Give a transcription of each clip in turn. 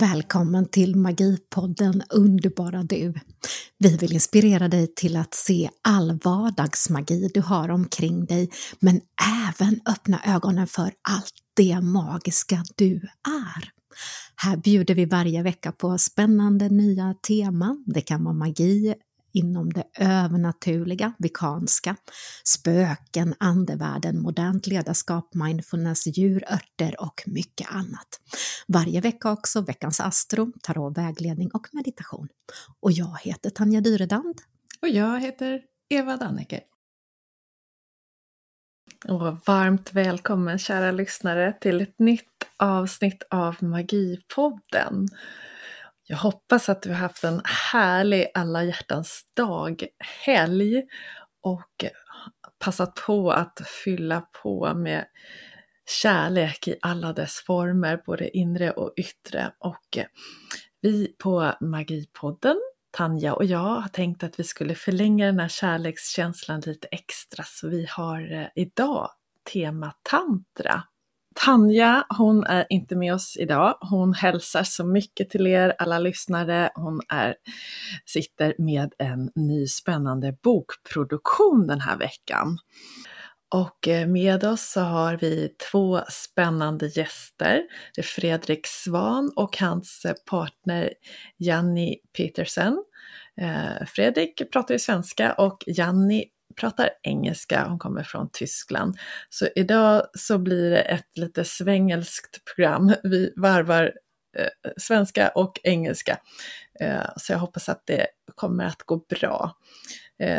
Välkommen till Magipodden, underbara du. Vi vill inspirera dig till att se all vardagsmagi du har omkring dig, men även öppna ögonen för allt det magiska du är. Här bjuder vi varje vecka på spännande nya teman. Det kan vara magi inom det övernaturliga, vikanska, spöken, andevärlden, modernt ledarskap, mindfulness, djur, örter och mycket annat. Varje vecka också veckans astro, tarot, vägledning och meditation. Och jag heter Tanja Dyredand. Och jag heter Eva Danneke. Och varmt välkommen kära lyssnare till ett nytt avsnitt av Magipodden. Jag hoppas att du har haft en härlig alla hjärtans dag-helg och passat på att fylla på med kärlek i alla dess former, både inre och yttre. Och vi på Magipodden, Tanja och jag, har tänkt att vi skulle förlänga den här kärlekskänslan lite extra. Så vi har idag tema tantra. Tanja, hon är inte med oss idag. Hon hälsar så mycket till er alla lyssnare. Hon sitter med en ny spännande bokproduktion den här veckan. Och med oss så har vi två spännande gäster. Det är Fredrik Svan och hans partner Jannie Petersen. Fredrik pratar ju svenska och Jannie pratar engelska, hon kommer från Tyskland. Så idag så blir det ett lite svängelskt program. Vi varvar svenska och engelska. Så jag hoppas att det kommer att gå bra.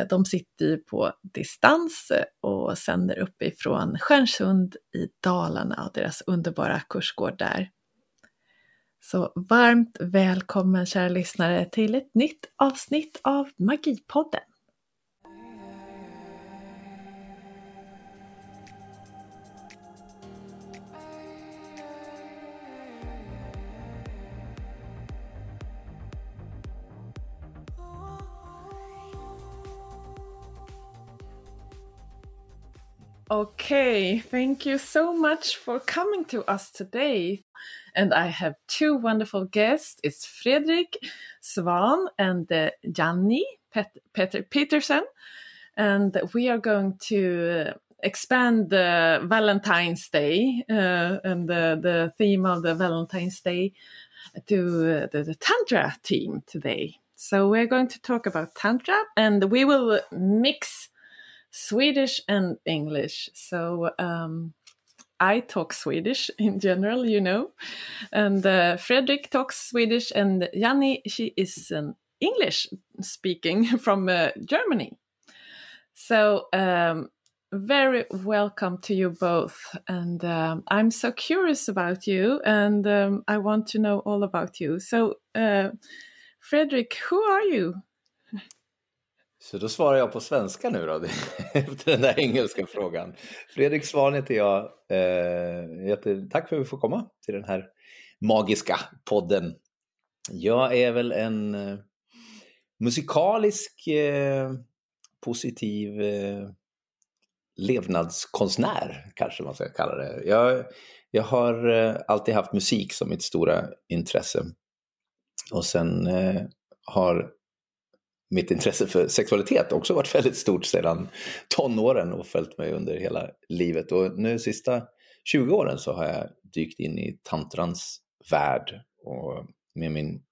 De sitter ju på distans och sänder uppifrån Stjärnsund i Dalarna och deras underbara kursgård där. Så varmt välkommen kära lyssnare till ett nytt avsnitt av Magipodden. Okay, thank you so much for coming to us today. And I have two wonderful guests. It's Fredrik Svan and Jannie Petersen. And we are going to expand Valentine's Day and the theme of the Valentine's Day to the Tantra theme today. So we're going to talk about Tantra and we will mix Swedish and English. So I talk Swedish in general, you know, and Fredrik talks Swedish and Jannie, she is an English speaking from Germany. So very welcome to you both. And I'm so curious about you and I want to know all about you. So Fredrik, who are you? Så då svarar jag på svenska nu då, efter den där engelska frågan. Fredrik Svan heter jag. Tack för att vi får komma till den här magiska podden. Jag är väl en musikalisk, positiv levnadskonstnär, kanske man ska kalla det. Jag har alltid haft musik som mitt stora intresse. Och sen har mitt intresse för sexualitet också varit väldigt stort sedan tonåren och följt mig under hela livet. Och nu sista 20 åren så har jag dykt in i tantrans värld och med min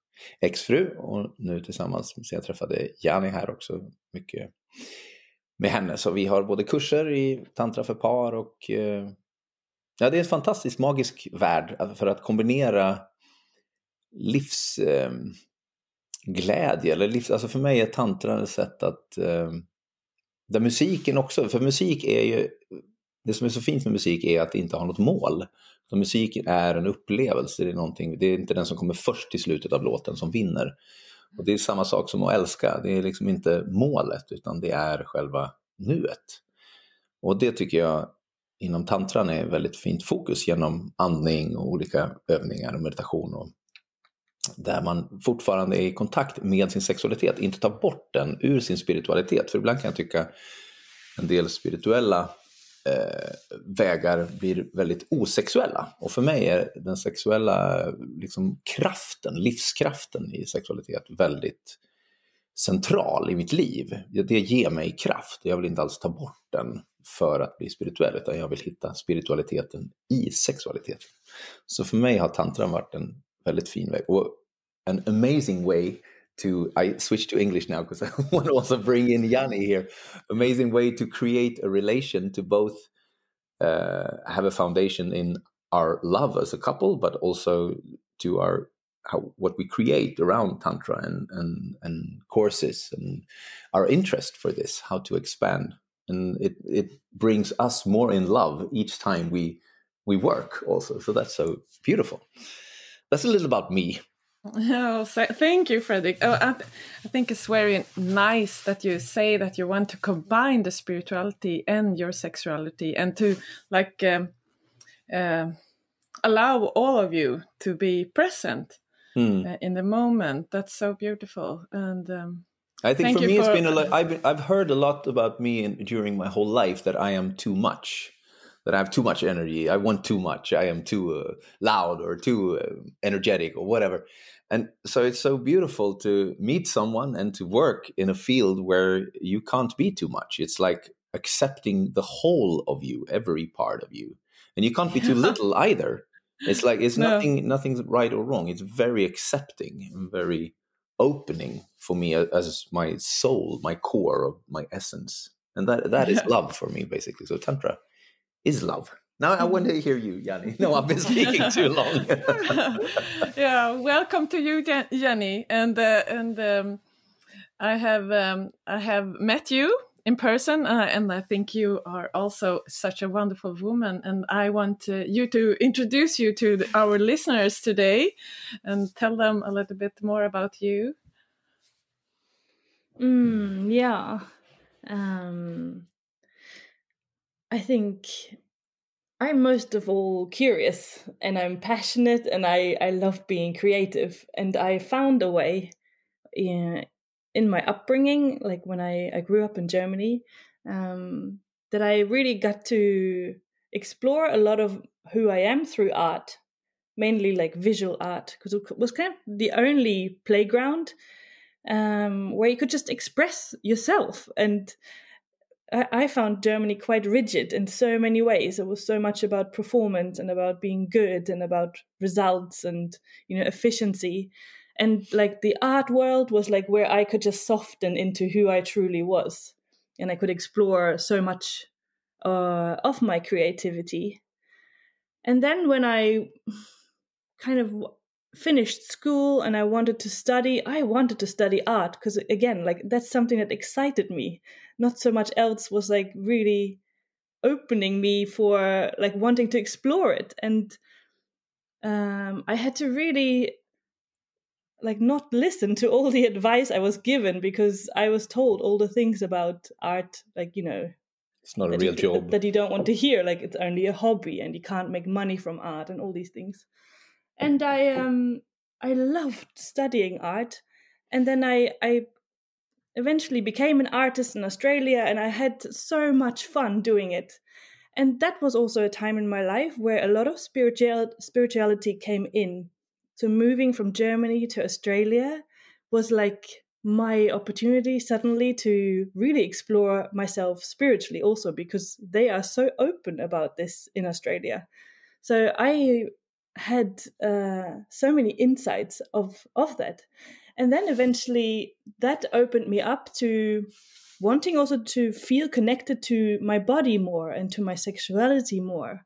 exfru och nu tillsammans sen jag träffade Jannie här också mycket med henne. Så vi har både kurser i tantra för par och ja, det är en fantastisk magisk värld för att kombinera livs... glädje eller livs, alltså för mig är tantra ett sätt att där musiken också, för musik är ju det som är så fint med musik är att inte ha något mål. Så musiken är en upplevelse, det är någonting, det är inte den som kommer först i slutet av låten som vinner. Och det är samma sak som att älska, det är liksom inte målet utan det är själva nuet. Och det tycker jag inom tantran är väldigt fint fokus genom andning och olika övningar och meditation och där man fortfarande är i kontakt med sin sexualitet, inte ta bort den ur sin spiritualitet. För ibland kan jag tycka en del spirituella vägar blir väldigt osexuella. Och för mig är den sexuella liksom, kraften, livskraften i sexualitet väldigt central i mitt liv. Det ger mig kraft. Jag vill inte alls ta bort den för att bli spirituell, utan jag vill hitta spiritualiteten i sexualiteten. Så för mig har tantran varit en väldigt fin väg. Och an amazing way to, I switch to English now because I want to also bring in Jannie here. Amazing way to create a relation to both have a foundation in our love as a couple, but also to our what we create around tantra and courses and our interest for this, how to expand, and it brings us more in love each time we work also. So that's so beautiful. That's a little about me. Oh, so thank you, Fredrik. Oh, I think it's very nice that you say that you want to combine the spirituality and your sexuality, and to like allow all of you to be present in the moment. That's so beautiful. And I think for me, it's been a lot. I've heard a lot about me during my whole life that I am too much. That I have too much energy, I want too much, I am too loud or too energetic or whatever. And so it's so beautiful to meet someone and to work in a field where you can't be too much. It's like accepting the whole of you, every part of you. And you can't be too little either. It's like it's nothing's right or wrong. It's very accepting and very opening for me as my soul, my core of my essence. And that is love for me, basically. So Tantra is love. Now I want to hear you, Jannie. No, I've been speaking too long. Yeah, welcome to you, Jannie. And I have met you in person, and I think you are also such a wonderful woman. And I want you to introduce you to our listeners today, and tell them a little bit more about you. I think I'm most of all curious, and I'm passionate, and I love being creative. And I found a way in my upbringing, like when I grew up in Germany, that I really got to explore a lot of who I am through art, mainly like visual art, because it was kind of the only playground where you could just express yourself. And I found Germany quite rigid in so many ways. It was so much about performance and about being good and about results and, you know, efficiency. And like the art world was like where I could just soften into who I truly was. And I could explore so much of my creativity. And then when I kind of finished school and I wanted to study art, because again, like that's something that excited me. Not so much else was like really opening me for like wanting to explore it. And I had to really like not listen to all the advice I was given, because I was told all the things about art, like, you know, it's not a real job, that you don't want to hear, like it's only a hobby and you can't make money from art and all these things. And I loved studying art. And then I eventually became an artist in Australia, and I had so much fun doing it. And that was also a time in my life where a lot of spirituality came in. So moving from Germany to Australia was like my opportunity suddenly to really explore myself spiritually also, because they are so open about this in Australia. So I had so many insights of that. And then eventually that opened me up to wanting also to feel connected to my body more and to my sexuality more.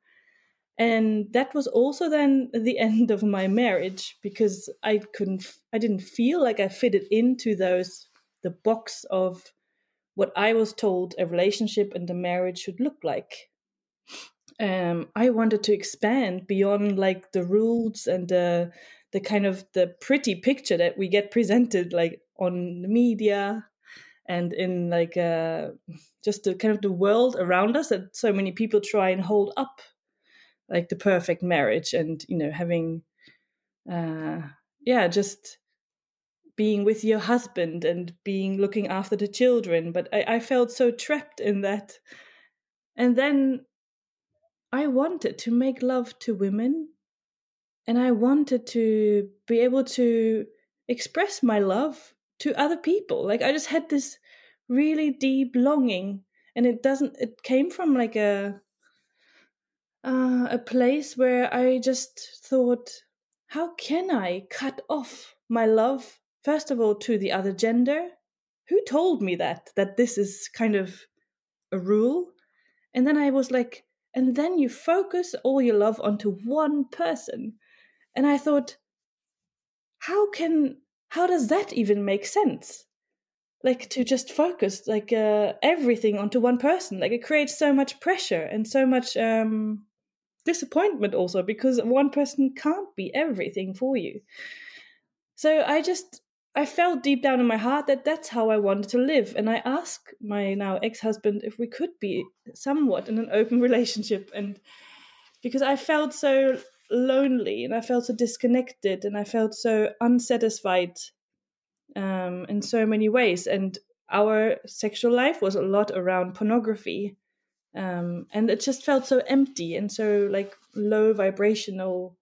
And that was also then the end of my marriage, because I didn't feel like I fitted into the box of what I was told a relationship and a marriage should look like. I wanted to expand beyond like the rules and the kind of the pretty picture that we get presented like on the media and in like just the kind of the world around us that so many people try and hold up, like the perfect marriage and, you know, having just being with your husband and being looking after the children. But I felt so trapped in that. And then I wanted to make love to women, and I wanted to be able to express my love to other people. Like, I just had this really deep longing, and it came from like a place where I just thought, how can I cut off my love, first of all, to the other gender? Who told me that this is kind of a rule? And then I was like, and then you focus all your love onto one person. And I thought, how does that even make sense? Like, to just focus like everything onto one person. Like, it creates so much pressure and so much disappointment also, because one person can't be everything for you. So I felt deep down in my heart that that's how I wanted to live. And I asked my now ex-husband if we could be somewhat in an open relationship. And because I felt so lonely, and I felt so disconnected, and I felt so unsatisfied in so many ways. And our sexual life was a lot around pornography. And it just felt so empty and so like low vibrational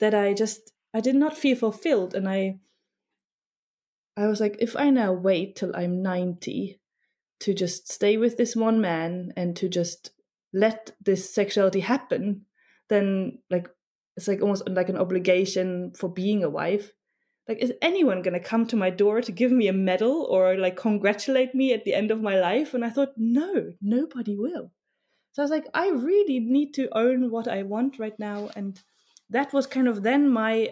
that I did not feel fulfilled. And I was like, if I now wait till I'm 90 to just stay with this one man and to just let this sexuality happen, then like it's like almost like an obligation for being a wife. Like, is anyone going to come to my door to give me a medal or like congratulate me at the end of my life? And I thought, no, nobody will. So I was like, I really need to own what I want right now. And that was kind of then my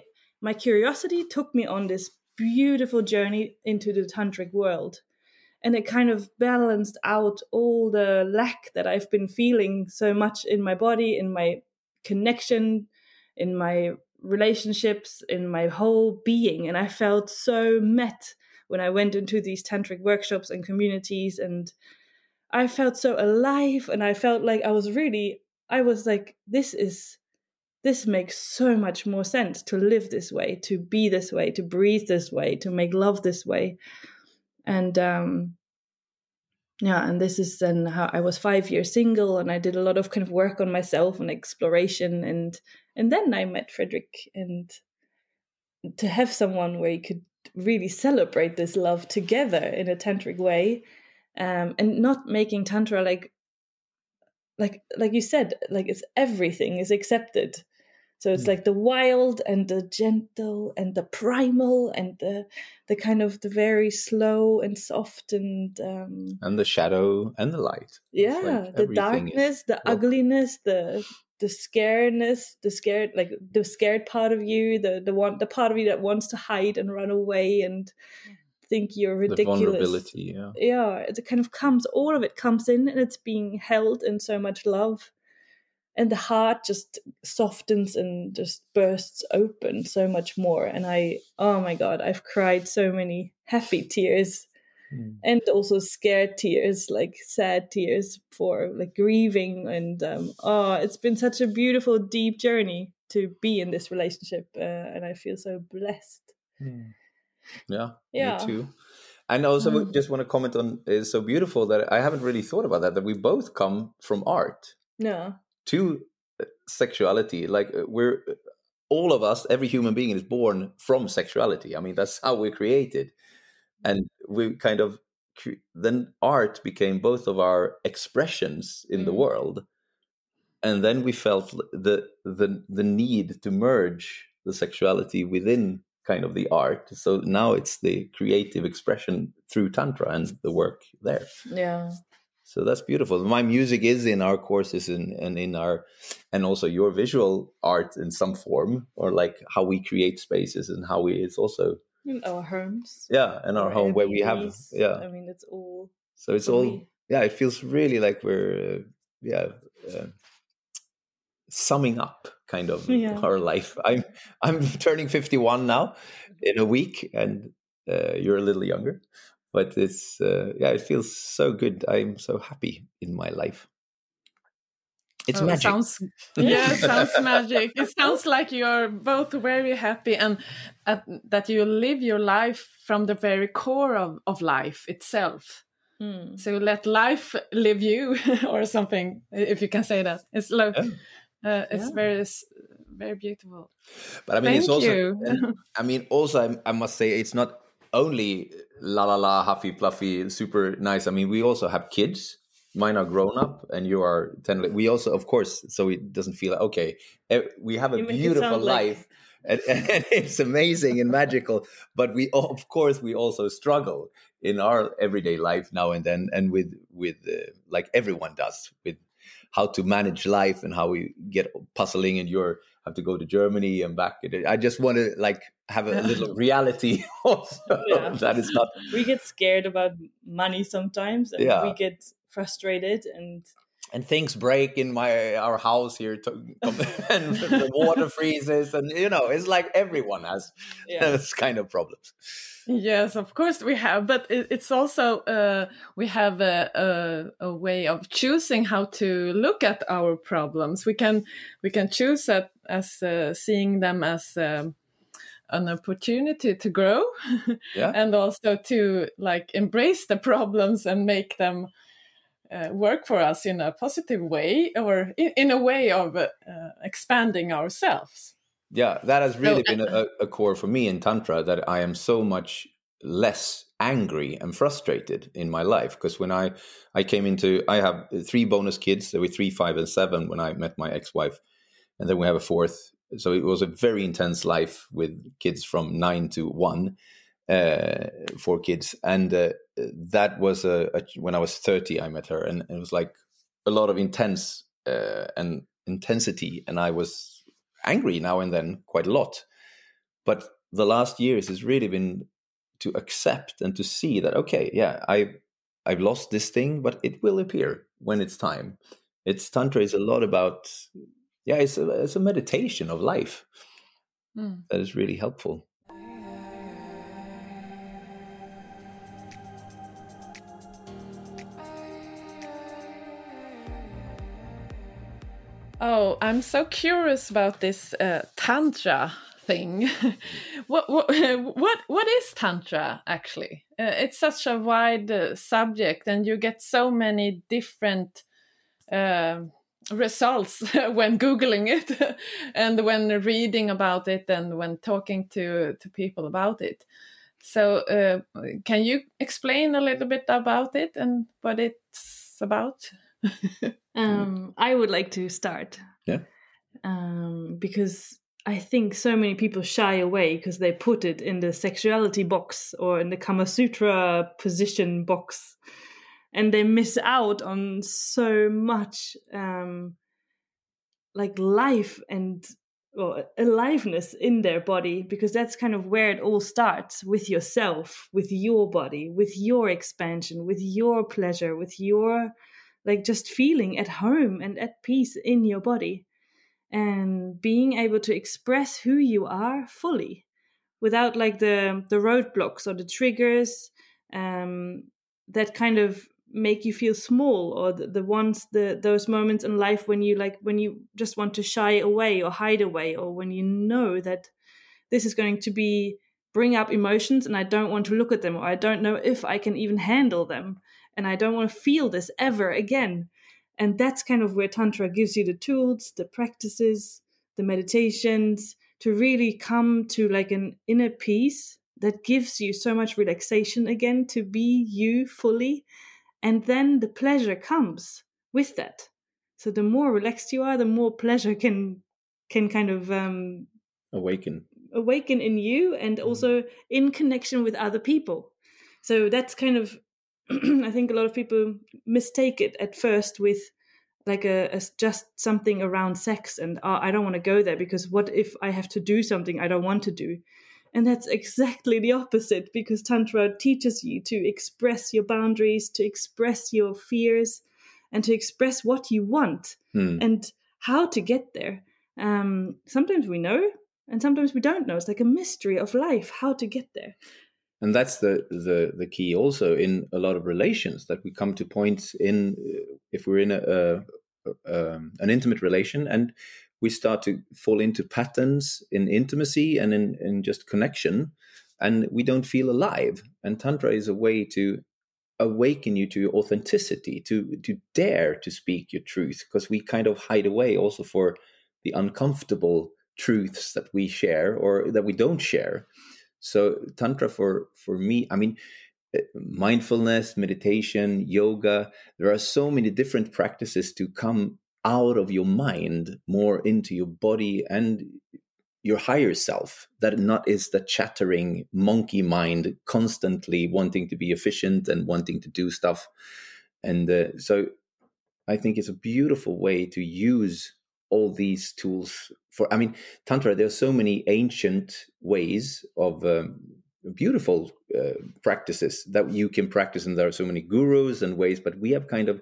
curiosity took me on this beautiful journey into the tantric world, and it kind of balanced out all the lack that I've been feeling so much in my body, in my connection, in my relationships, in my whole being. And I felt so met when I went into these tantric workshops and communities, and I felt so alive, and I felt like I was like this makes so much more sense to live this way, to be this way, to breathe this way, to make love this way. And and this is then how I was 5 years single, and I did a lot of kind of work on myself and exploration. And then I met Fredrik, and to have someone where you could really celebrate this love together in a tantric way, and not making tantra like you said, like it's everything is accepted. So it's like the wild and the gentle and the primal and the kind of the very slow and soft and the shadow and the light. Yeah, like the darkness, the ugliness, the scaredness, the scared part of you, the part of you that wants to hide and run away and think you're ridiculous. The vulnerability, it kind of comes. All of it comes in, and it's being held in so much love. And the heart just softens and just bursts open so much more. And oh my God, I've cried so many happy tears and also scared tears, like sad tears for like grieving. And it's been such a beautiful, deep journey to be in this relationship. And I feel so blessed. Yeah, me too. And also just want to comment on, it's so beautiful that I haven't really thought about that we both come from art. No. To sexuality, like we're all of us, every human being is born from sexuality. I mean, that's how we're created, and we kind of then art became both of our expressions in the world, and then we felt the need to merge the sexuality within kind of the art. So now it's the creative expression through tantra and the work there. Yeah. So that's beautiful. My music is in our courses and also your visual art in some form, or like how we create spaces and how it's also in our homes. Yeah, in our home where we have. Yeah, I mean it's all. So it's all. Yeah, it feels really like we're summing up kind of our life. I'm turning 51 now in a week, and you're a little younger. But it's, it feels so good. I'm so happy in my life. It's magic. It sounds magic. It sounds like you're both very happy and that you live your life from the very core of life itself. Mm. So let life live you or something, if you can say that. It's like, it's very, very beautiful. But I mean, thank it's also, you. I mean, also I must say it's not only la huffy fluffy, super nice. I mean, we also have kids. Mine are grown up and you are 10. We also, of course, so it doesn't feel like, okay, we have a beautiful life and it's amazing and magical, but we, of course, we also struggle in our everyday life now and then, and with like everyone does, with how to manage life and how we get puzzling and you have to go to Germany and back. I just want to like have a little reality also. Yeah. That is not... We get scared about money sometimes and we get... frustrated and things break in our house here and the water freezes and you know it's like everyone has those kind of problems. Yes, of course we have, but it's also we have a way of choosing how to look at our problems. We can choose that as seeing them as an opportunity to grow, and also to like embrace the problems and make them work for us in a positive way, or in a way of expanding ourselves. Yeah, that has really been a core for me in Tantra, that I am so much less angry and frustrated in my life. Because when I came into, I have 3 bonus kids, there were 3, 5, and 7 when I met my ex-wife. And then we have a 4th. So it was a very intense life with kids from 9 to 1. 4 kids, and that was when I was 30 I met her, and it was like a lot of intense and intensity, and I was angry now and then quite a lot. But the last years has really been to accept and to see that okay, I've lost this thing, but it will appear when it's time. It's Tantra is a lot about it's a meditation of life that is really helpful. Oh, I'm so curious about this Tantra thing. What is Tantra actually? It's such a wide subject, and you get so many different results when Googling it, and when reading about it, and when talking to people about it. So, can you explain a little bit about it and what it's about? I would like to start because I think so many people shy away because they put it in the sexuality box or in the Kama Sutra position box, and they miss out on so much like life and aliveness in their body, because that's kind of where it all starts, with yourself, with your body, with your expansion, with your pleasure, with your like just feeling at home and at peace in your body, and being able to express who you are fully without like the roadblocks or the triggers that kind of make you feel small, or those moments in life when you just want to shy away or hide away, or when you know that this is going to bring up emotions and I don't want to look at them, or I don't know if I can even handle them. And I don't want to feel this ever again. And that's kind of where Tantra gives you the tools, the practices, the meditations, to really come to like an inner peace that gives you so much relaxation again to be you fully. And then the pleasure comes with that. So the more relaxed you are, the more pleasure can kind of awaken in you, and also in connection with other people. So that's kind of I think a lot of people mistake it at first with like a just something around sex, and I don't want to go there because what if I have to do something I don't want to do? And that's exactly the opposite, because Tantra teaches you to express your boundaries, to express your fears, and to express what you want and how to get there. Sometimes we know and sometimes we don't know. It's like a mystery of life how to get there. And that's the key also in a lot of relations, that we come to points in, if we're in an intimate relation, and we start to fall into patterns in intimacy and in just connection, and we don't feel alive. And Tantra is a way to awaken you to your authenticity, to dare to speak your truth, because we kind of hide away also for the uncomfortable truths that we share or that we don't share. So Tantra for me, I mean, mindfulness, meditation, yoga, there are so many different practices to come out of your mind, more into your body and your higher self, that not is the chattering monkey mind constantly wanting to be efficient and wanting to do stuff. And so I think it's a beautiful way to use all these tools for, I mean, Tantra, there are so many ancient ways of beautiful practices that you can practice. And there are so many gurus and ways, but we have kind of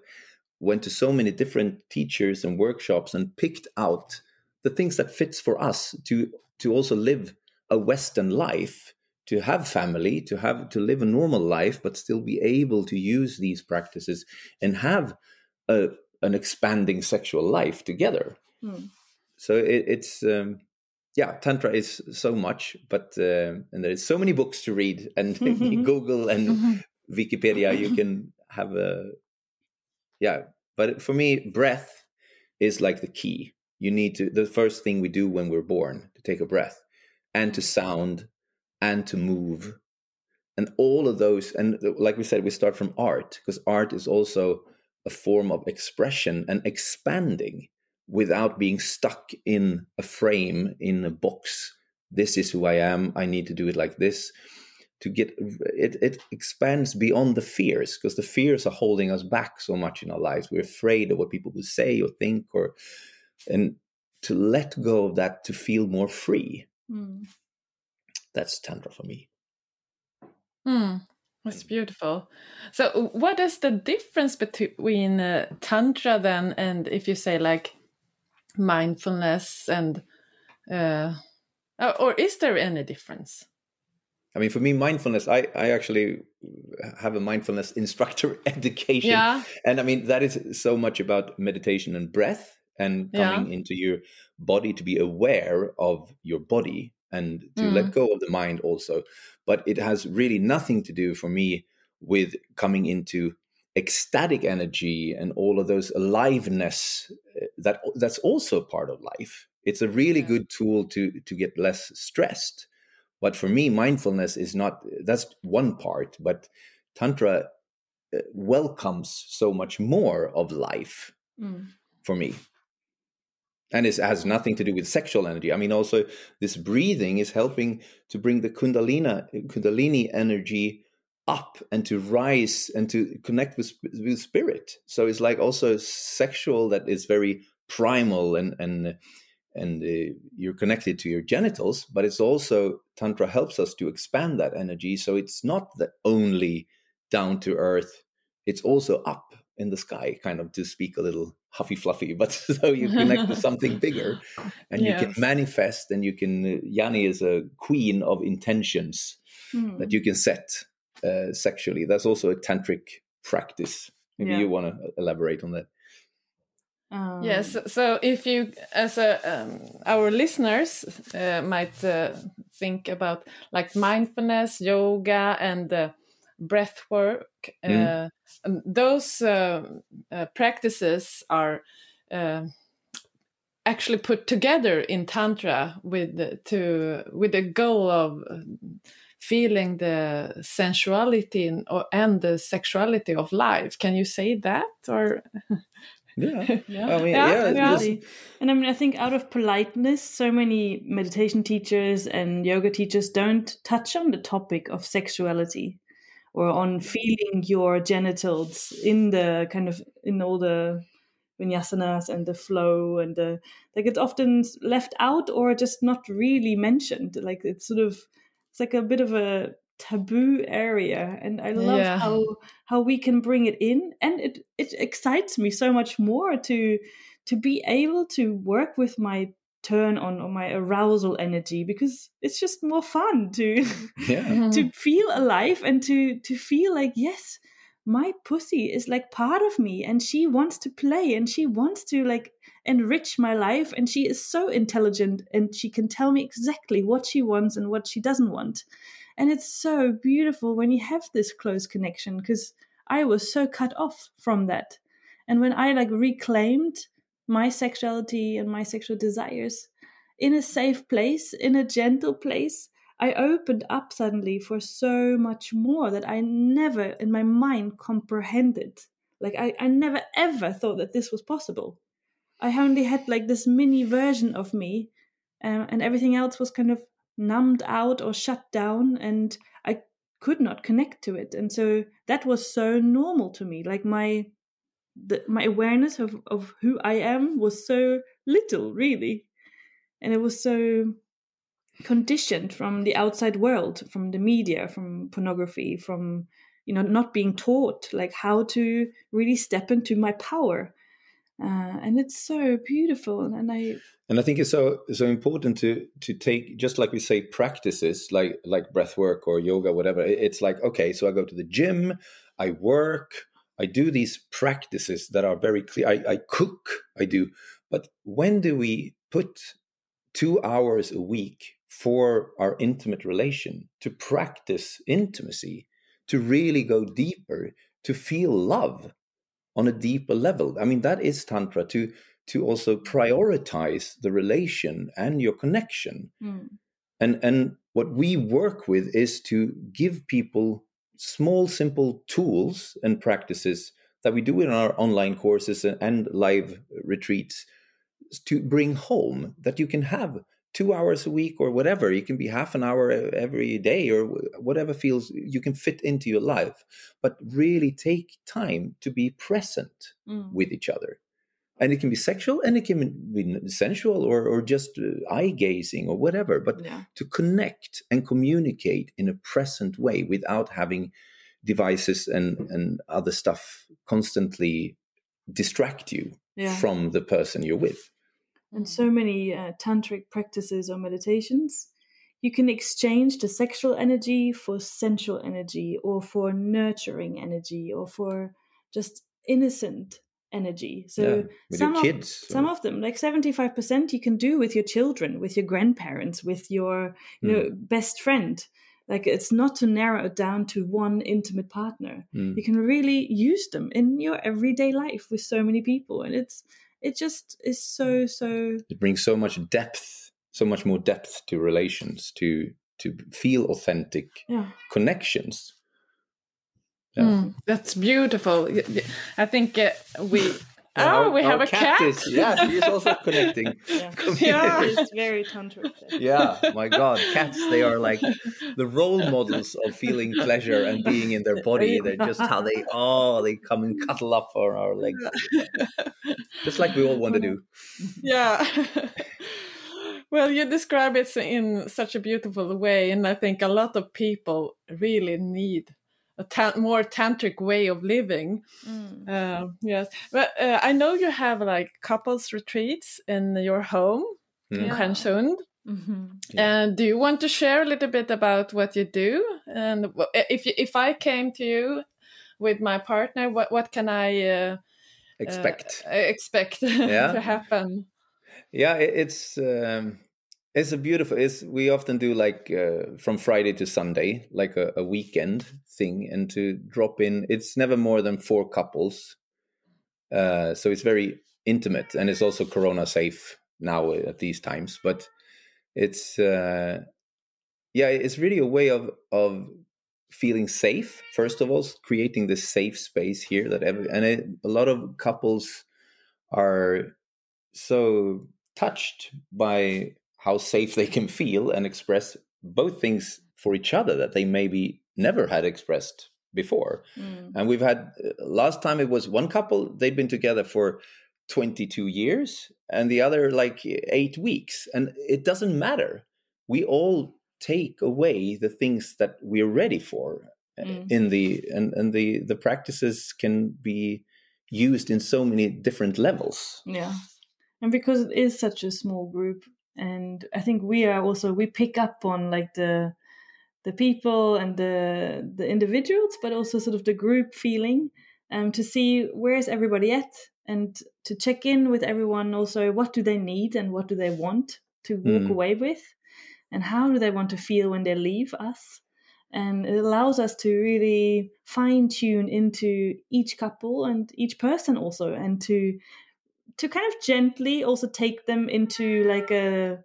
went to so many different teachers and workshops and picked out the things that fits for us to also live a Western life, to have family, to live a normal life, but still be able to use these practices and have an expanding sexual life together. Mm. So it's Tantra is so much, but and there's so many books to read and Google and Wikipedia, you can have but for me, breath is like the key. You need to, the first thing we do when we're born, to take a breath and to sound and to move and all of those. And like we said, we start from art, because art is also a form of expression and expanding without being stuck in a frame, in a box. This is who I am. I need to do it like this. To get it, it expands beyond the fears, because the fears are holding us back so much in our lives. We're afraid of what people will say or think, or, and to let go of that, to feel more free. Mm. That's Tantra for me. Mm. That's beautiful. So what is the difference between Tantra then, and if you say like mindfulness and, or is there any difference? I mean, for me, mindfulness, I actually have a mindfulness instructor education. Yeah. And I mean, that is so much about meditation and breath, and coming into your body, to be aware of your body and to let go of the mind also. But it has really nothing to do for me with coming into ecstatic energy and all of those aliveness that's also part of life. It's a really good tool to get less stressed. But for me, mindfulness is not, that's one part, but Tantra welcomes so much more of life for me. And it has nothing to do with sexual energy. I mean, also this breathing is helping to bring the kundalini energy up and to rise and to connect with spirit. So it's like also sexual, that is very primal and you're connected to your genitals, but it's also, Tantra helps us to expand that energy. So it's not the only down to earth, it's also up in the sky, kind of, to speak a little huffy fluffy, but so you connect to something bigger and you can manifest, and you can, Jannie is a queen of intentions that you can set sexually. That's also a tantric practice. Maybe you want to elaborate on that. Yes. So if you, as our listeners might think about like mindfulness, yoga and breath work, those practices are actually put together in Tantra with the goal of feeling the sensuality and the sexuality of life. Can you say that, or... And I mean, I think out of politeness, so many meditation teachers and yoga teachers don't touch on the topic of sexuality or on feeling your genitals in the kind of, in all the vinyasanas and the flow, and the, like, it's often left out or just not really mentioned. Like, it's sort of, it's like a bit of a taboo area, and I love how we can bring it in, and it excites me so much more to be able to work with my turn on or my arousal energy, because it's just more fun to feel alive and to feel like, yes, my pussy is like part of me, and she wants to play, and she wants to like enrich my life, and she is so intelligent, and she can tell me exactly what she wants and what she doesn't want. And it's so beautiful when you have this close connection, because I was so cut off from that. And when I reclaimed my sexuality and my sexual desires in a safe place, in a gentle place, I opened up suddenly for so much more that I never in my mind comprehended. I never ever thought that this was possible. I only had this mini version of me, and everything else was kind of numbed out or shut down, and I could not connect to it. And so that was so normal to me. My awareness of who I am was so little, really. And it was so conditioned from the outside world, from the media, from pornography, from not being taught how to really step into my power, and it's so beautiful. And I think it's so important to take, just like we say, practices like breath work or yoga, whatever. It's okay, so I go to the gym, I work, I do these practices that are very clear. I cook, I do, but when do we put 2 hours a week for our intimate relation, to practice intimacy, to really go deeper, to feel love on a deeper level? I mean, that is Tantra, to also prioritize the relation and your connection. Mm. And what we work with is to give people small, simple tools and practices that we do in our online courses and live retreats, to bring home, that you can have 2 hours a week or whatever. You can be half an hour every day or whatever feels you can fit into your life, but really take time to be present with each other. And it can be sexual and it can be sensual or just eye gazing or whatever, but to connect and communicate in a present way without having devices and other stuff constantly distract you from the person you're with. And so many tantric practices or meditations, you can exchange the sexual energy for sensual energy, or for nurturing energy, or for just innocent energy. So some of them, 75%, you can do with your children, with your grandparents, with your best friend. It's not to narrow it down to one intimate partner. Mm. You can really use them in your everyday life with so many people. And it just is so... It brings so much depth, so much more depth to relations, to feel authentic connections. Yeah. Mm, that's beautiful. I think we have a cat. Yeah, she's also connecting. Yeah, it's very tantric. Yeah, my God, cats, they are the role models of feeling pleasure and being in their body. They're just how they come and cuddle up on our legs. Just like we all want to do. Yeah. Well, you describe it in such a beautiful way. And I think a lot of people really need a more tantric way of living. Yes, but I know you have couples retreats in your home in Stjärnsund. Mm-hmm. Yeah. And do you want to share a little bit about what you do? And if I came to you with my partner, what can I expect to happen? Yeah, it's a beautiful. We often do from Friday to Sunday, a weekend thing, and to drop in. It's never more than 4 couples, so it's very intimate, and it's also corona safe now at these times. But it's it's really a way of feeling safe. First of all, creating this safe space here a lot of couples are so touched by how safe they can feel and express both things for each other that they maybe never had expressed before. Mm. And we've had, last time it was one couple, they'd been together for 22 years and the other 8 weeks. And it doesn't matter. We all take away the things that we're ready for and the practices can be used in so many different levels. Yeah. And because it is such a small group, and I think we pick up on the people and the individuals, but also sort of the group feeling, to see where is everybody at, and to check in with everyone also, what do they need and what do they want to walk away with, and how do they want to feel when they leave us. And it allows us to really fine tune into each couple and each person also, and to kind of gently also take them into like a,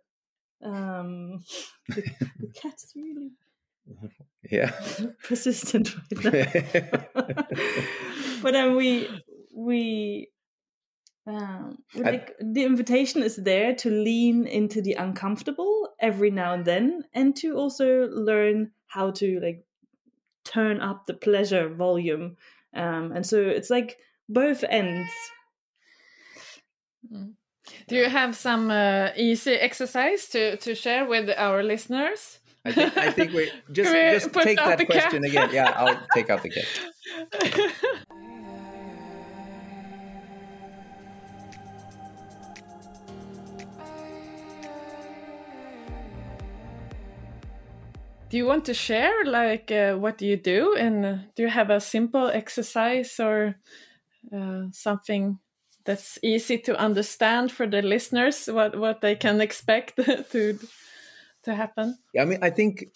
the cat's really persistent right now. But like the invitation is there to lean into the uncomfortable every now and then, and to also learn how to like turn up the pleasure volume. And so it's like both ends. Do you have some easy exercise to share with our listeners? I think we just take that question again. Yeah, I'll take out the cat. Do you want to share, like, what do you do? And do you have a simple exercise or something that's easy to understand for the listeners, what they can expect to happen? Yeah, I mean, I think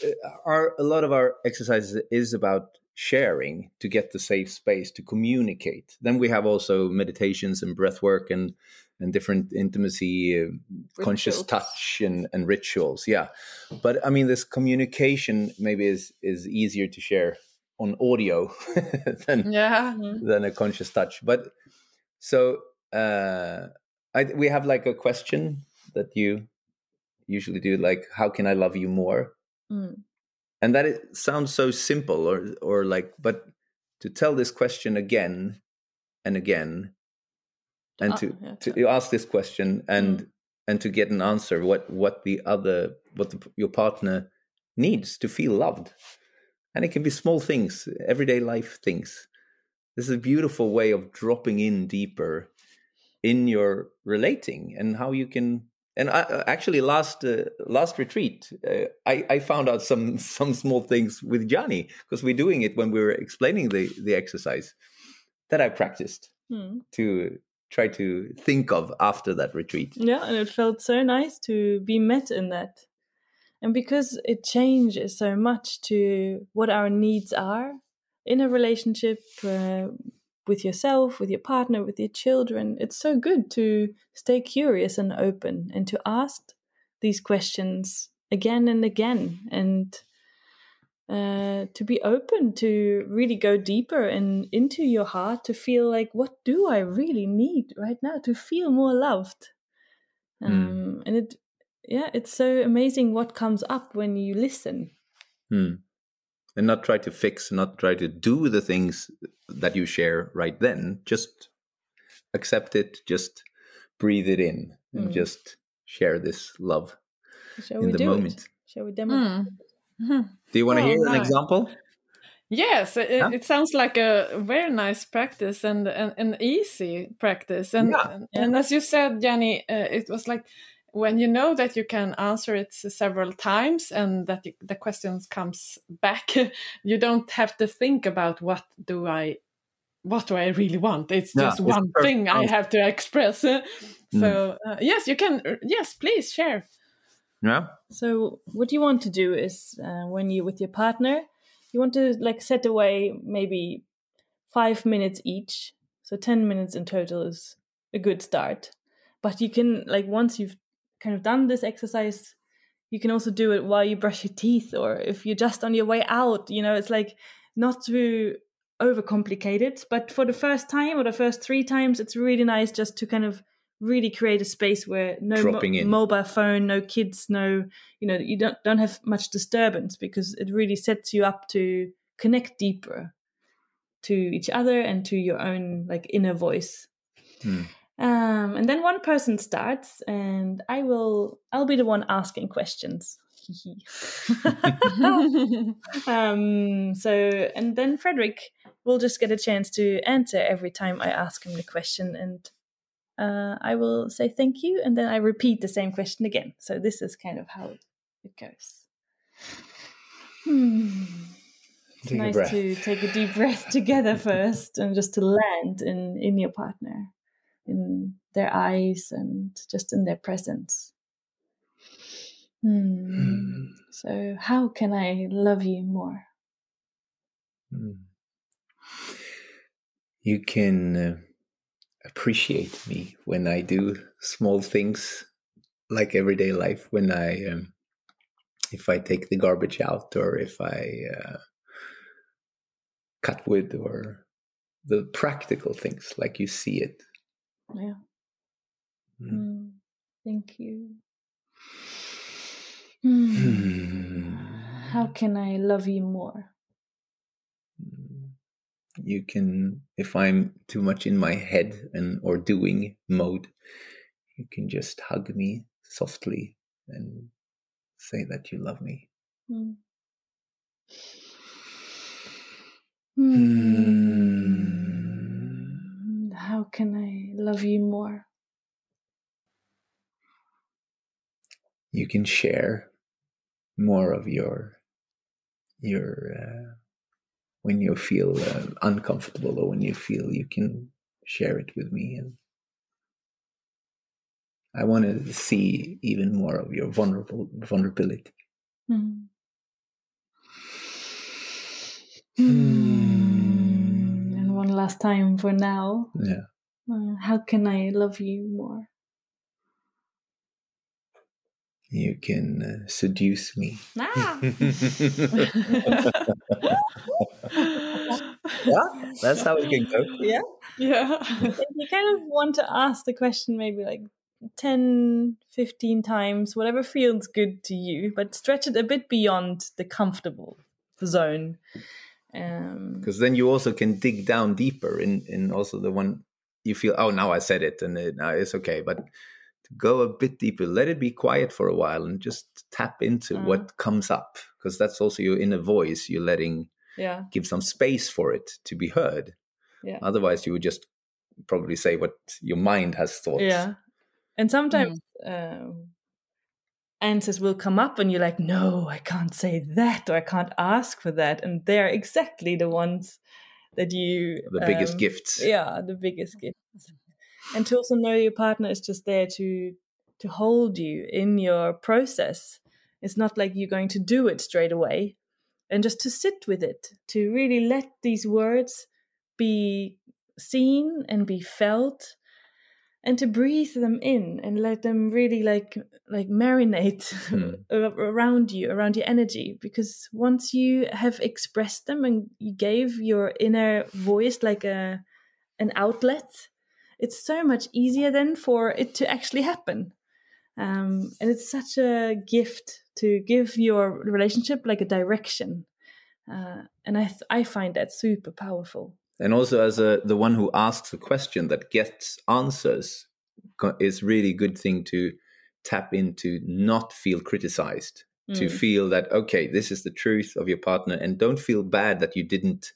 a lot of our exercises is about sharing to get the safe space to communicate. Then we have also meditations and breath work and different intimacy, conscious touch and rituals. Yeah. But I mean, this communication maybe is easier to share on audio than a conscious touch. But so we have like a question that you usually do, like, how can I love you more? Mm. And that it sounds so simple or like, but to tell this question again and again, and to ask this question and to get an answer what your partner needs to feel loved. And it can be small things, everyday life things. This is a beautiful way of dropping in deeper in your relating and how you can. And actually, last retreat, I found out some small things with Jannie, because we're doing it when we were explaining the exercise that I practiced to try to think of after that retreat. Yeah, and it felt so nice to be met in that. And because it changes so much to what our needs are in a relationship with yourself, with your partner, with your children, it's so good to stay curious and open and to ask these questions again and again, and to be open to really go deeper and into your heart, to feel like, what do I really need right now to feel more loved? And it's so amazing what comes up when you listen. And not try to fix, not try to do the things that you share right then. Just accept it, just breathe it in, and just share this love in the moment. Shall we demonstrate it? Mm-hmm. Do you want to hear an example? Yes, it sounds like a very nice practice and an easy practice. And as you said, Jannie, it was like when you know that you can answer it several times and that the question comes back, you don't have to think about what do I really want? It's just one thing I have to express. So yes, you can. Yes, please share. Yeah. So what you want to do is when you're with your partner, you want to like set away maybe 5 minutes each. So 10 minutes in total is a good start. But you can, like, once you've kind of done this exercise, you can also do it while you brush your teeth or if you're just on your way out. You know, it's like not to overcomplicate it. But for the first time or the first 3 times, it's really nice just to kind of really create a space where no mobile phone, no kids, no, you know, you don't have much disturbance, because it really sets you up to connect deeper to each other and to your own like inner voice. And then one person starts, and I'll be the one asking questions. And then Fredrik will just get a chance to answer every time I ask him the question, and I will say thank you, and then I repeat the same question again. So this is kind of how it goes. It's nice to take a deep breath together first, and just to land in your partner, in their eyes, and just in their presence. So how can I love you more? You can appreciate me when I do small things like everyday life. When I, if I take the garbage out, or if I cut wood, or the practical things, like you see it. Yeah. Thank you. How can I love you more? You can, if I'm too much in my head and or doing mode, you can just hug me softly and say that you love me. How can I love you more? You can share more of your when you feel uncomfortable, or when you feel, you can share it with me. And I want to see even more of your vulnerability. And one last time for now. Yeah. How can I love you more? You can seduce me. Yeah, that's how it can go. Yeah. Yeah. You kind of want to ask the question maybe like 10, 15 times, whatever feels good to you, but stretch it a bit beyond the comfortable zone. Because then you also can dig down deeper in also the one you feel, oh, now I said it and now it's okay. But go a bit deeper, let it be quiet for a while, and just tap into what comes up, because that's also your inner voice. You're letting, give some space for it to be heard. Yeah. Otherwise, you would just probably say what your mind has thought. Yeah. And sometimes answers will come up, and you're like, no, I can't say that, or I can't ask for that. And they're exactly the ones that you. The biggest gifts. Yeah, the biggest gifts. And to also know your partner is just there to hold you in your process. It's not like you're going to do it straight away. And just to sit with it, to really let these words be seen and be felt, and to breathe them in and let them really like marinate around your energy. Because once you have expressed them and you gave your inner voice like an outlet, it's so much easier then for it to actually happen. And it's such a gift to give your relationship like a direction. And I find that super powerful. And also as the one who asks a question that gets answers, is really good thing to tap into, not feel criticized, to feel that, okay, this is the truth of your partner, and don't feel bad that you didn't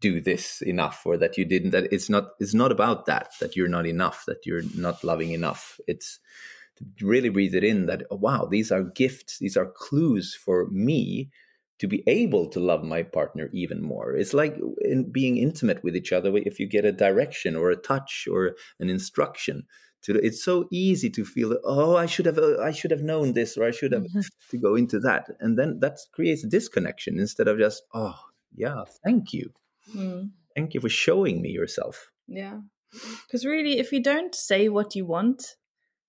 do this enough, or that you didn't, that it's not about that you're not enough, that you're not loving enough. It's to really breathe it in that, oh, wow, these are gifts, these are clues for me to be able to love my partner even more. It's like in being intimate with each other, if you get a direction or a touch or an instruction, it's so easy to feel, oh, I should have known this, or I should have to go into that. And then that creates a disconnection instead of just, oh, yeah, thank you. Thank you for showing me yourself. Yeah, because really, if you don't say what you want,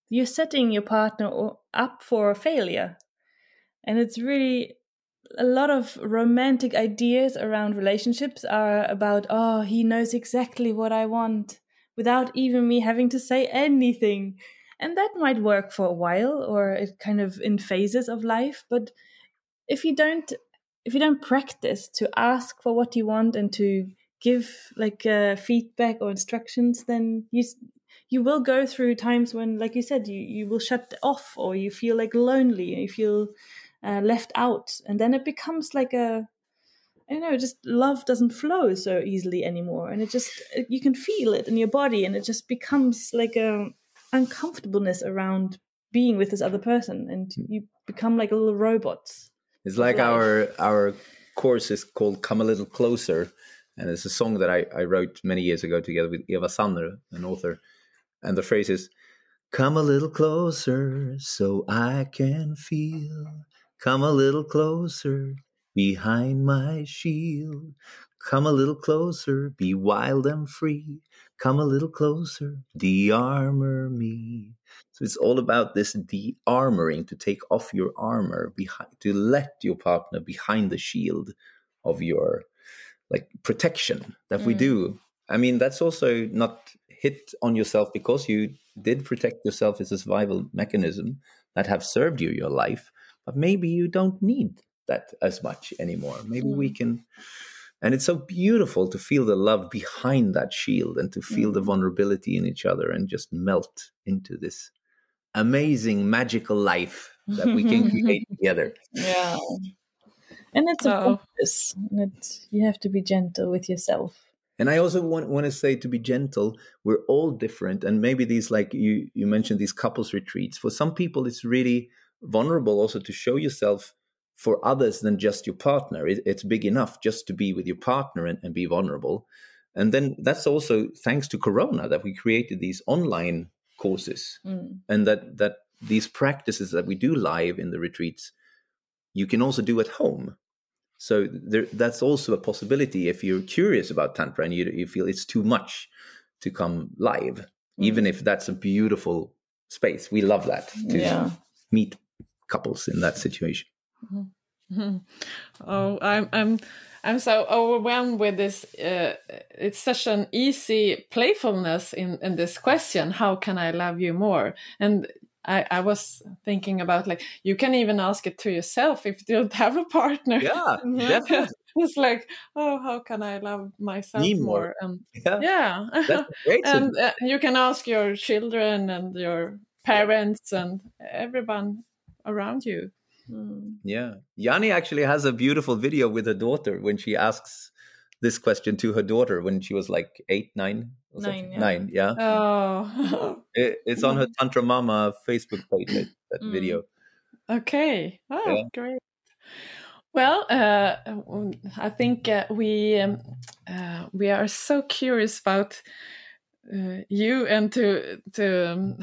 you're setting your partner up for failure. And it's really a lot of romantic ideas around relationships are about, oh, he knows exactly what I want without even me having to say anything. And that might work for a while, or it kind of in phases of life. But if you don't practice to ask for what you want and to give like feedback or instructions, then you will go through times when, like you said, you will shut off, or you feel like lonely, you feel left out. And then it becomes like just love doesn't flow so easily anymore. And it you can feel it in your body, and it just becomes like a uncomfortableness around being with this other person. And you become like little robots. It's like our course is called Come a Little Closer. And it's a song that I wrote many years ago together with Eva Sandler, an author. And the phrase is, come a little closer so I can feel. Come a little closer behind my shield. Come a little closer, be wild and free. Come a little closer, de-armor me. So it's all about this de-armoring, to take off your armor, to let your partner behind the shield of your protection that we do. I mean, that's also not hit on yourself, because you did protect yourself as a survival mechanism that have served you your life. But maybe you don't need that as much anymore. Maybe we can... And it's so beautiful to feel the love behind that shield and to feel the vulnerability in each other and just melt into this amazing, magical life that we can create together. Yeah. And it's a purpose. You have to be gentle with yourself. And I also want to say, to be gentle, we're all different. And maybe these, like you mentioned, these couples retreats. For some people, it's really vulnerable also to show yourself for others than just your partner. It's big enough just to be with your partner and be vulnerable. And then that's also thanks to Corona that we created these online courses and that these practices that we do live in the retreats, you can also do at home. So that's also a possibility if you're curious about Tantra and you feel it's too much to come live, even if that's a beautiful space. We love that, to meet couples in that situation. Mm-hmm. Oh, I'm so overwhelmed with this. It's such an easy playfulness in this question. How can I love you more? And I was thinking about, you can even ask it to yourself if you don't have a partner. Yeah, definitely. It's how can I love myself more? And that's great. And you can ask your children and your parents and everyone around you. Yeah. Jannie actually has a beautiful video with her daughter when she asks this question to her daughter when she was 8, 9. Nine, yeah. Oh. It's on her Tantra Mama Facebook page, that video. Okay. Oh, great. Well, I think we are so curious about you, and to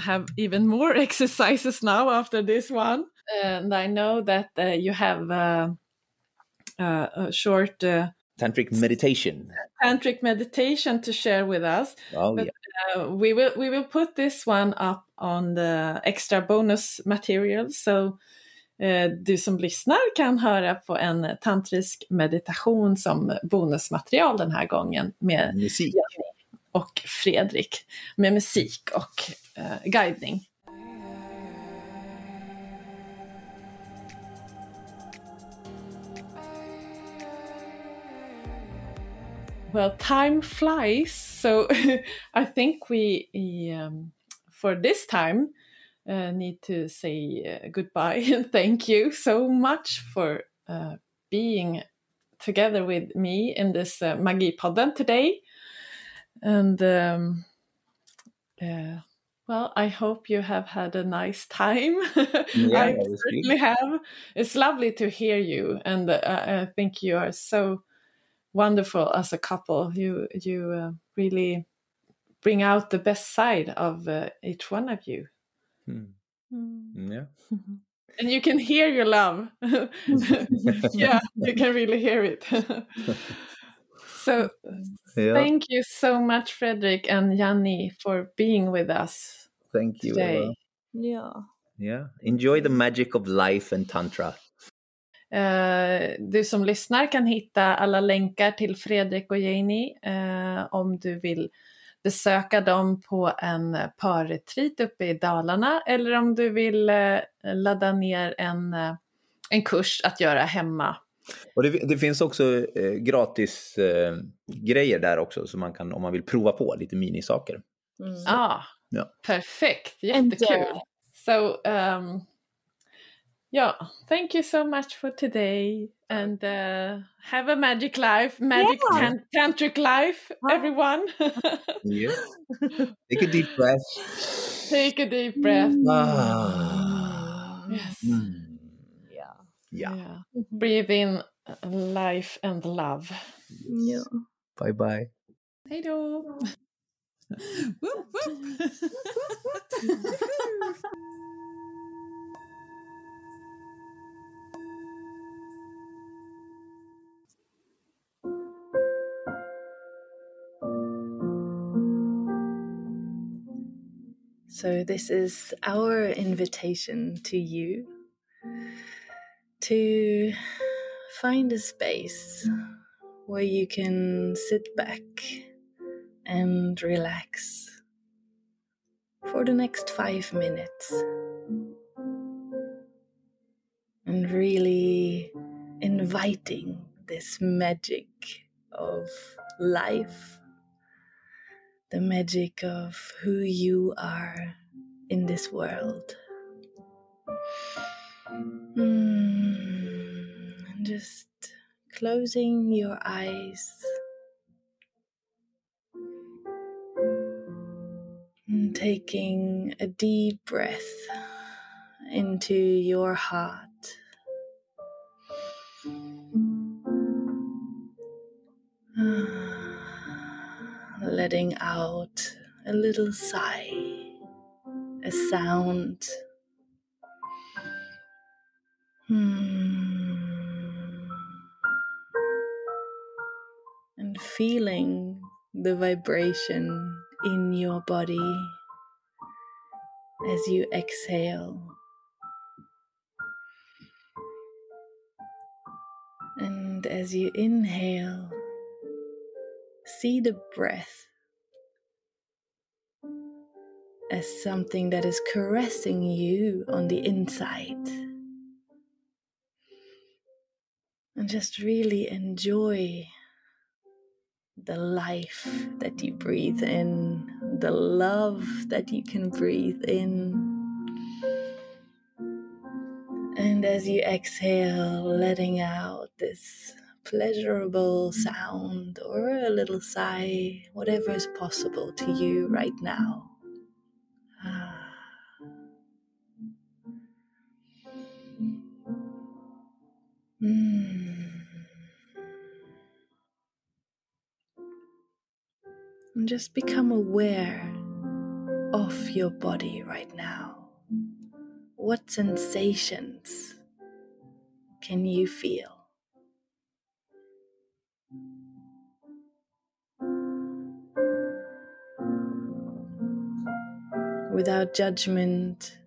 have even more exercises now after this one. And I know that you have a short tantric meditation to share with us. Oh, but, yeah. We will put this one up on the extra bonus material, så du som lyssnar kan höra på en tantrisk meditation som bonusmaterial den här gången, med musik och Fredrik, med musik och guidning. Well, time flies, so I think we for this time need to say goodbye and thank you so much for being together with me in this Magipodden today. And well, I hope you have had a nice time. Yeah, I certainly have. It's lovely to hear you, and I think you are so wonderful as a couple. You really bring out the best side of each one of you. Yeah. And you can hear your love. Yeah, you can really hear it. So thank you so much, Fredrik and Jannie, for being with us. Thank you, today. Eva. Yeah. Enjoy the magic of life and Tantra. Du som lyssnar kan hitta alla länkar till Fredrik och Jannie om du vill besöka dem på en parretreat uppe i Dalarna, eller om du vill ladda ner en kurs att göra hemma. Och det finns också gratis grejer där också, som man kan, om man vill, prova på lite minisaker. Perfekt, jättekul. So yeah, thank you so much for today, and have a magic life, tantric life, everyone. Yeah. Take a deep breath. Yes. Yeah. Breathe in life and love. Yeah. Bye. Hej då. Whoop, whoop. So this is our invitation to you to find a space where you can sit back and relax for the next 5 minutes and really inviting this magic of life, the magic of who you are in this world. And just closing your eyes and taking a deep breath into your heart. Letting out a little sigh, a sound. And feeling the vibration in your body as you exhale. And as you inhale, see the breath as something that is caressing you on the inside. And just really enjoy the life that you breathe in, the love that you can breathe in. And as you exhale, letting out this pleasurable sound or a little sigh, whatever is possible to you right now. And just become aware of your body right now. What sensations can you feel? Without judgment,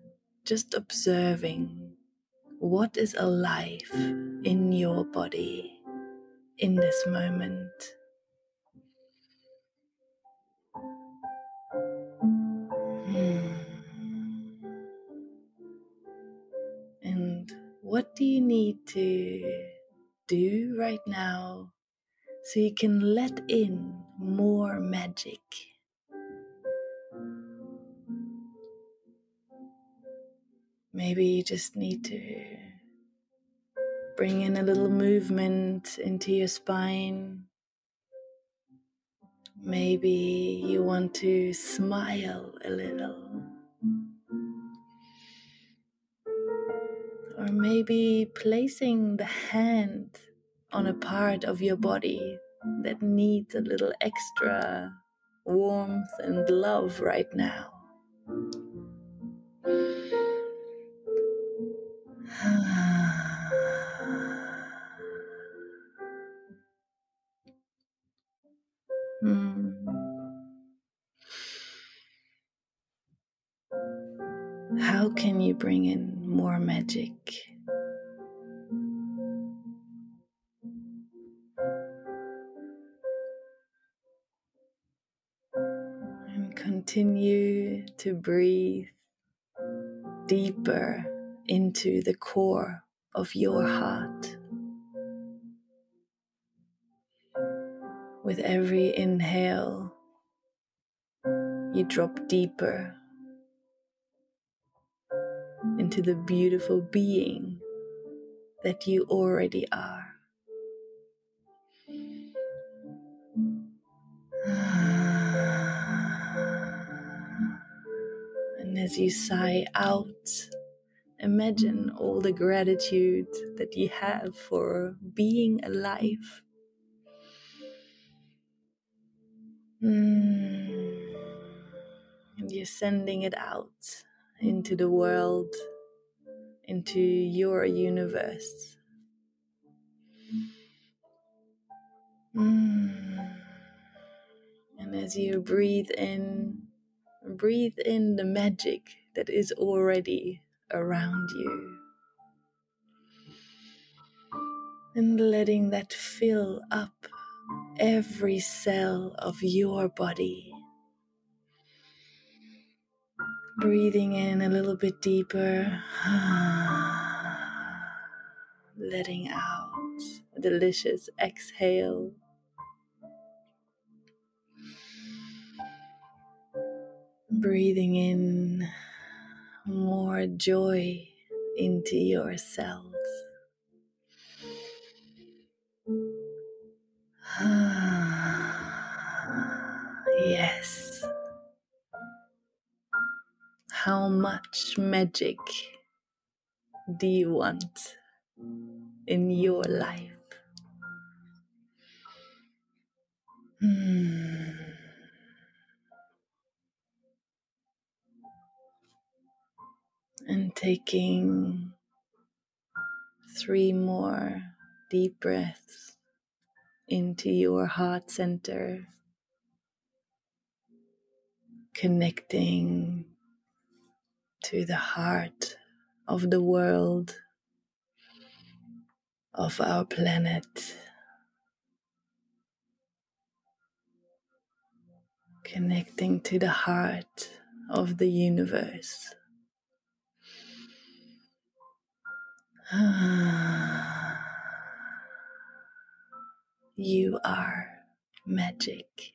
just observing what is alive in your body in this moment. And what do you need to do right now so you can let in more magic? Maybe you just need to bring in a little movement into your spine. Maybe you want to smile a little. Or maybe placing the hand on a part of your body that needs a little extra warmth and love right now. How can you bring in more magic? And continue to breathe deeper into the core of your heart. With every inhale, you drop deeper into the beautiful being that you already are. And as you sigh out, imagine all the gratitude that you have for being alive. And you're sending it out into the world, into your universe. And as you breathe in, breathe in the magic that is already around you. And letting that fill up every cell of your body. Breathing in a little bit deeper. Letting out a delicious exhale. Breathing in more joy into your cells. Yes. How much magic do you want in your life? And taking 3 more deep breaths into your heart center, connecting to the heart of the world, of our planet, connecting to the heart of the universe. You are magic.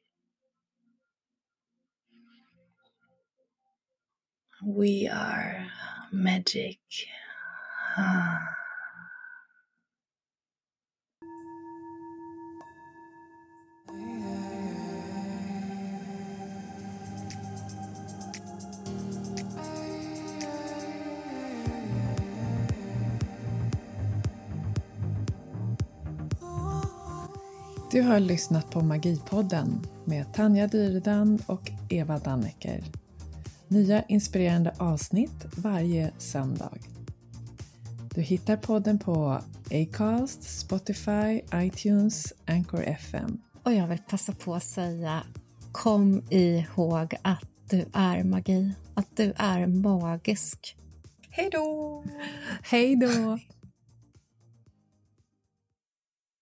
We are magic. Du har lyssnat på Magipodden med Tanja Dyredand och Eva Danneke. Nya inspirerande avsnitt varje söndag. Du hittar podden på Acast, Spotify, iTunes, Anchor FM. Och jag vill passa på att säga, kom ihåg att du är magi, att du är magisk. Hej då! Hej då!